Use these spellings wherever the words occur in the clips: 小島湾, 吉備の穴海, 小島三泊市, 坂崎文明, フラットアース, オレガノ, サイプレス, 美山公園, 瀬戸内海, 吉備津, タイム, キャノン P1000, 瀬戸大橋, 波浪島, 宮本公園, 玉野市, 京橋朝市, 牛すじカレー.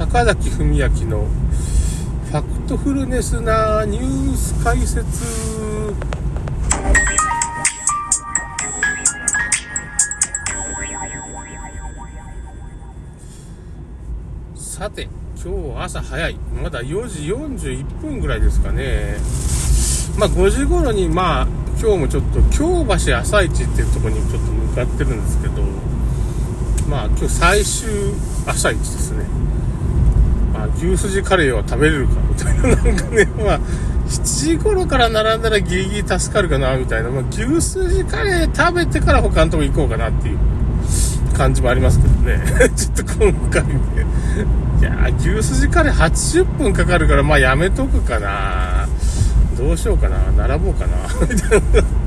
坂崎文明のファクトフルネスなニュース解説。さて、今日朝早い、まだ4時41分ぐらいですかね。5時頃に今日もちょっと京橋朝市っていうところにちょっと向かってるんですけど、今日最終朝市ですね。牛すじカレーは食べれるかみたいな、7時頃から並んだらギリギリ助かるかなみたいな、牛すじカレー食べてから他のとこ行こうかなっていう感じもありますけどねちょっと今回ね、いや牛すじカレー80分かかるからやめとくかな、どうしようかな、並ぼうかなみたい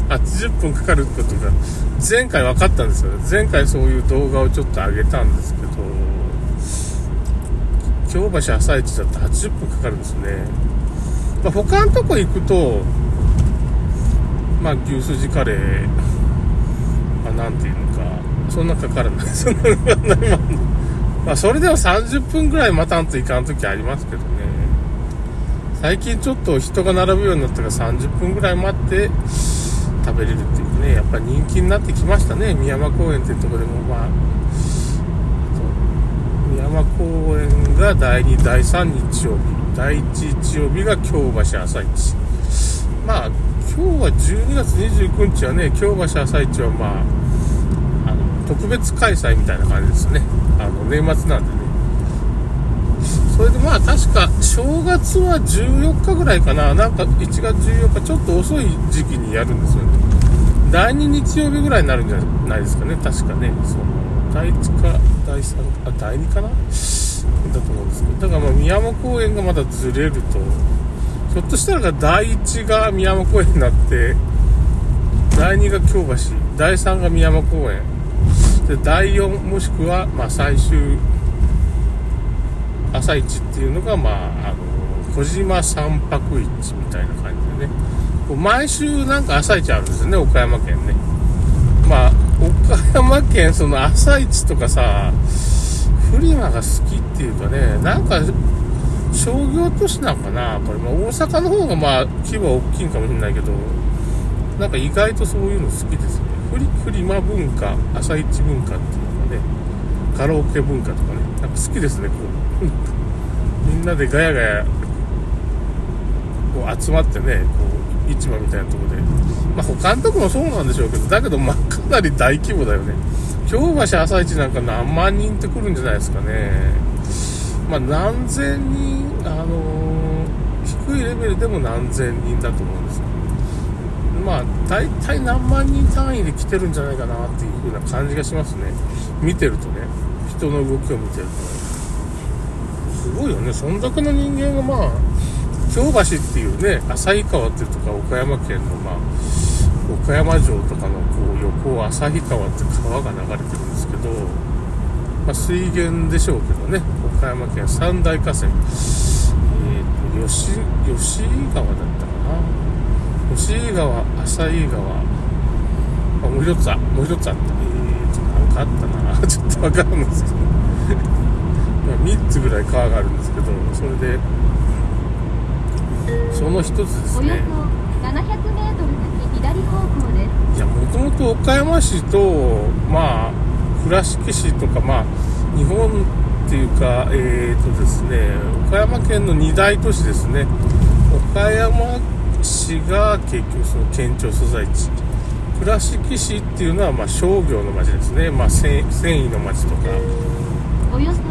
な80分かかることが前回分かったんですよ。前回そういう動画をちょっと上げたんですけど、京橋朝市だと80分かかるんですね。他のとこ行くと、牛すじカレー、なんていうのか、そんなかからない。それでも30分ぐらい待たんといかんときありますけどね。最近ちょっと人が並ぶようになったから30分ぐらい待って食べれるっていうね、やっぱり人気になってきましたね。美山公園っていうところでも山公園が第2、第3日曜日、第1日曜日が京橋朝市。今日は12月29日はね、京橋朝市は特別開催みたいな感じですね。年末なんでね。それで確か正月は14日ぐらいかな、1月14日ちょっと遅い時期にやるんですよね。第2日曜日ぐらいになるんじゃないですかね、確かね。第1か第3か第2かなだと思うんですけど、だから宮本公園がまだずれると、ひょっとしたら第1が宮本公園になって、第2が京橋、第3が宮本公園で、第4もしくは最終朝市っていうのが小島三泊市みたいな感じでね、毎週朝市あるんですよね、岡山県ね。岡山県朝市とかフリマが好きっていうかね、商業都市なのかなこれ、大阪の方が規模は大きいかもしれないけど、意外とそういうの好きですね。フリマ文化、朝市文化っていうのがね、カラオケ文化とかね、好きですね、こうみんなでガヤガヤ集まってね、市場みたいなところで、他のとこもそうなんでしょうけど、だけどかなり大規模だよね。京橋朝市なんか何万人って来るんじゃないですかね。何千人、低いレベルでも何千人だと思うんですよ。大体何万人単位で来てるんじゃないかなっていう風な感じがしますね。見てるとね、人の動きを見てると、すごいよね。そんだけの人間が京橋っていうね、旭川っていうとか、岡山県の岡山城とかの横を旭川って川が流れてるんですけど、水源でしょうけどね、岡山県三大河川、吉井川だったかな、吉井川、旭川、もう一つあった、なんかあったなちょっとわからんですけど3つぐらい川があるんですけど、それでその一つですね。およそ700メートル先左方向です。いや、もともと岡山市と倉敷市とか日本っていうかですね、岡山県の二大都市ですね。岡山市が結局その県庁所在地。倉敷市っていうのは商業の町ですね。繊維の町とか。およそ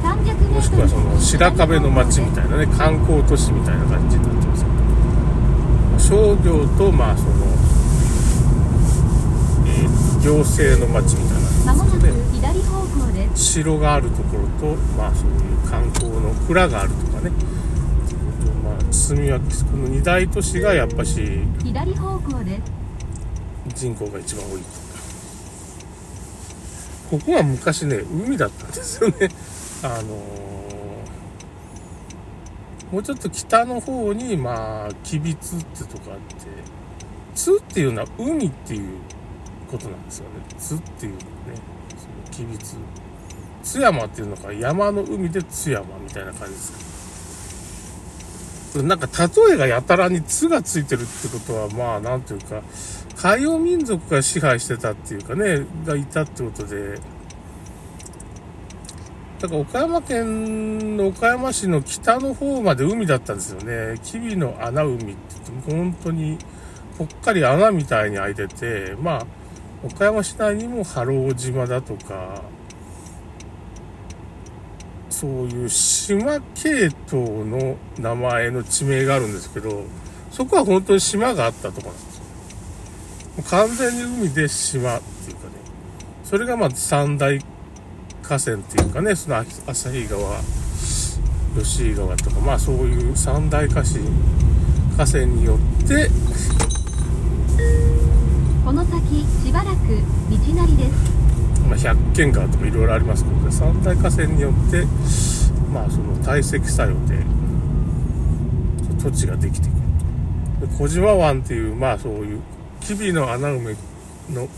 もしくは白壁の町みたいなね、観光都市みたいな感じになってますけど、商業と行政の町みたいな感じで、城があるところとそういう観光の蔵があるとかね、住み分け、この二大都市がやっぱし人口が一番多い。ここは昔ね、海だったんですよねもうちょっと北の方に、吉備津ってとこあって、津っていうのは海っていうことなんですよね。津っていうのはね、吉備津。津山っていうのか、山の海で津山みたいな感じですか。なんか例えがやたらに津がついてるってことは、まあなんていうか海洋民族が支配してたっていうかね、がいたってことで、だから岡山県の岡山市の北の方まで海だったんですよね。吉備の穴海って言って本当にぽっかり穴みたいに開いてて、まあ岡山市内にも波浪島だとか、そういう島系統の名前の地名があるんですけど、そこは本当に島があったところなんですよ。もう完全に海で島っていうかね、それがまあ三大河川っていうかね、その旭川、吉井川とか、まあそういう三大河川によって、この先しばらく道なりです。まあ、100軒川とかいろいろありますけど、三大河川によって、まあ、その堆積作用で土地ができてくる。小島湾っていう、まあそういう吉備の穴埋めの、まあ、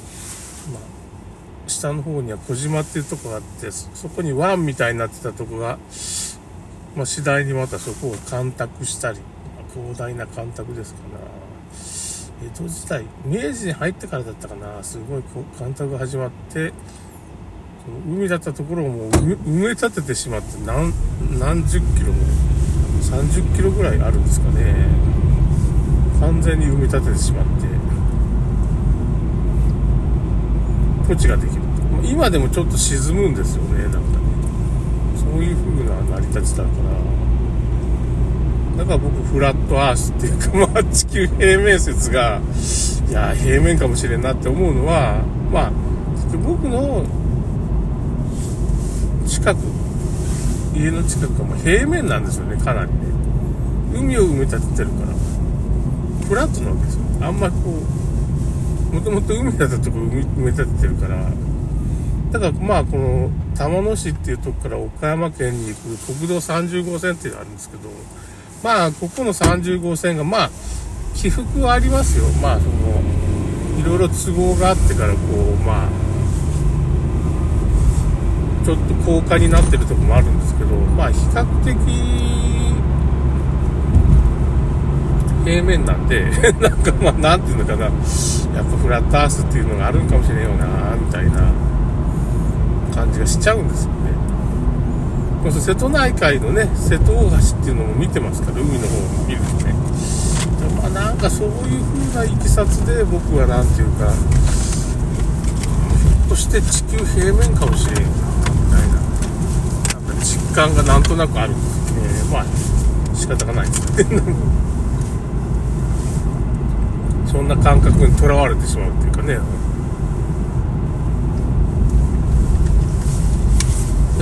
下の方には小島っていうとこがあって、そこに湾みたいになってたとこが、まあ、次第にまたそこを干拓したり、広大な干拓ですから、江戸時代、明治に入ってからだったかな、すごい干拓が始まって、海だったところをもう埋め立ててしまって、何十キロも30キロぐらいあるんですかね、完全に埋め立ててしまって土地ができる。今でもちょっと沈むんですよね、なんかね、そういう風な成り立ちだから、だから僕フラットアースっていうか、まあ地球平面説が、いや平面かもしれんなって思うのは、まあ僕の近く、家の近くがもう平面なんですよね、かなりね。海を埋め立ててるからフラットなわけですよ。あんまりこう、もともと海だったところを埋め立ててるから、だからまあこの玉野市っていうとこから岡山県に行く国道30号線っていうのがあるんですけど、まあここの30号線がまあ起伏はありますよ。まあそのいろいろ都合があってからこう、まあちょっと高架になってるところもあるんですけど、まあ比較的平面なんでなんかまあなんていうのかな、やっぱフラットアースっていうのがあるんかもしれんよなみたいな感じがしちゃうんですよね。瀬戸内海のね、瀬戸大橋っていうのも見てますから、海の方を見るとね、まあなんかそういう風ないきさつで、僕はなんていうか、ひょっとして地球平面かもしれんなみたいな、なんか実感がなんとなくあるんですけど、まあ仕方がないですねそんな感覚にとらわれてしまうっていうかね。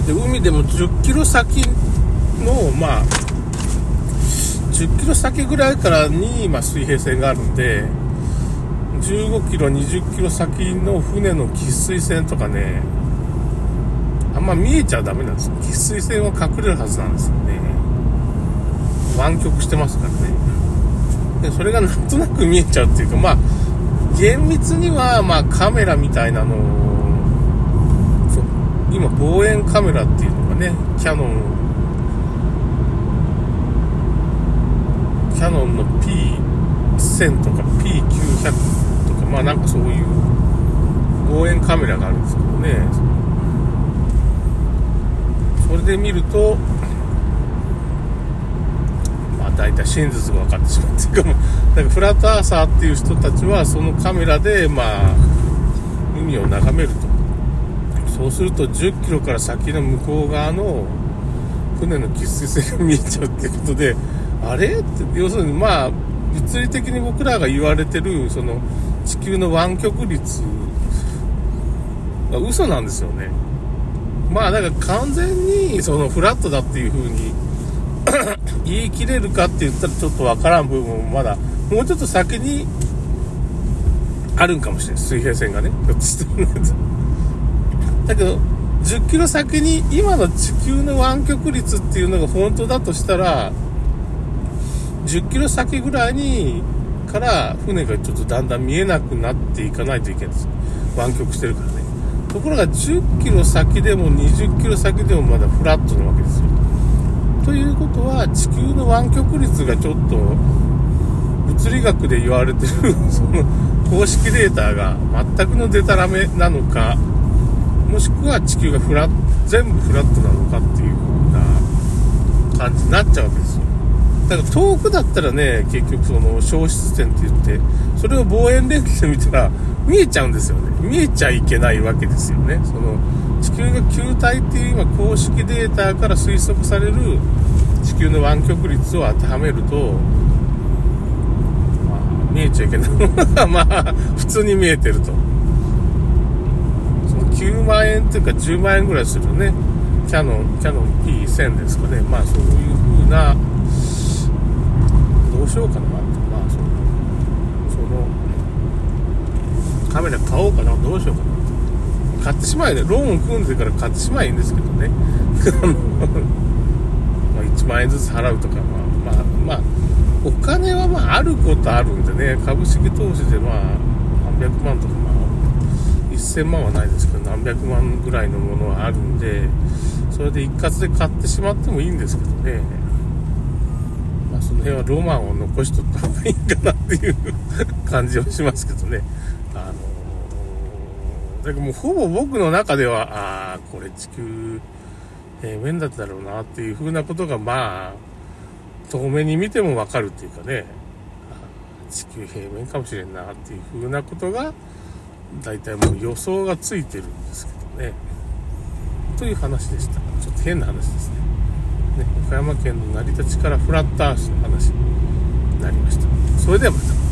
で海でも10キロ先の、まあ10キロ先ぐらいからに、まあ、水平線があるんで、15キロ20キロ先の船の喫水線とかね、あんま見えちゃダメなんですよ。喫水線は隠れるはずなんですよね、湾曲してますからね。でそれがなんとなく見えちゃうっていうか、まあ厳密には、まあ、カメラみたいなのを、今望遠カメラっていうのがね、キャノンの P1000 とか P900 とか、まあなんかそういう望遠カメラがあるんですけどね、それで見るとまあ大体真実が分かってしまうっていうか、なんかフラットアーサーっていう人たちはそのカメラでまあ海を眺めると。そうすると10キロから先の向こう側の船の喫水線が見えちゃうってことで、あれって、要するにまあ物理的に僕らが言われてるその地球の湾曲率が嘘なんですよね。まあだから完全にそのフラットだっていう風に言い切れるかって言ったらちょっとわからん部分もまだもうちょっと先にあるんかもしれない、水平線がね。だけど10キロ先に今の地球の湾曲率っていうのが本当だとしたら、10キロ先ぐらいにから船がちょっとだんだん見えなくなっていかないといけないんですよ、湾曲してるからね。ところが10キロ先でも20キロ先でもまだフラットなわけですよ。ということは地球の湾曲率がちょっと物理学で言われているその公式データが全くのデタラメなのか、もしくは地球が全部フラットなのかっていう風な感じになっちゃうわけですよ。だから遠くだったらね、結局その消失点って言ってそれを望遠レンズで見たら見えちゃうんですよね。見えちゃいけないわけですよね。その地球が球体っていう今公式データから推測される地球の湾曲率を当てはめると、見えちゃいけないものがまあ普通に見えてると、その9万円というか10万円ぐらいするね、キャノン P1000 ですかね。まあそういう風などうしようかな、まあそのカメラ買おうかな、どうしようかな、買ってしまえば、ローン組んでから買ってしまえばいいんですけどねまあ1万円ずつ払うとか、まあお金はまああることあるんでね、株式投資でまあ何百万とか、まあ1000万はないですけど何百万ぐらいのものはあるんで、それで一括で買ってしまってもいいんですけどね、まあその辺はロマンを残しとった方がいいかなっていう感じはしますけどね。だからもうほぼ僕の中ではこれ地球平面だったろうなっていう風なことがまあ遠目に見ても分かるっていうかね、地球平面かもしれんなっていう風なことがだいたいもう予想がついてるんですけどね、という話でした。ちょっと変な話ですね。岡山県の成田市からフラットアースの話になりました。それではまた。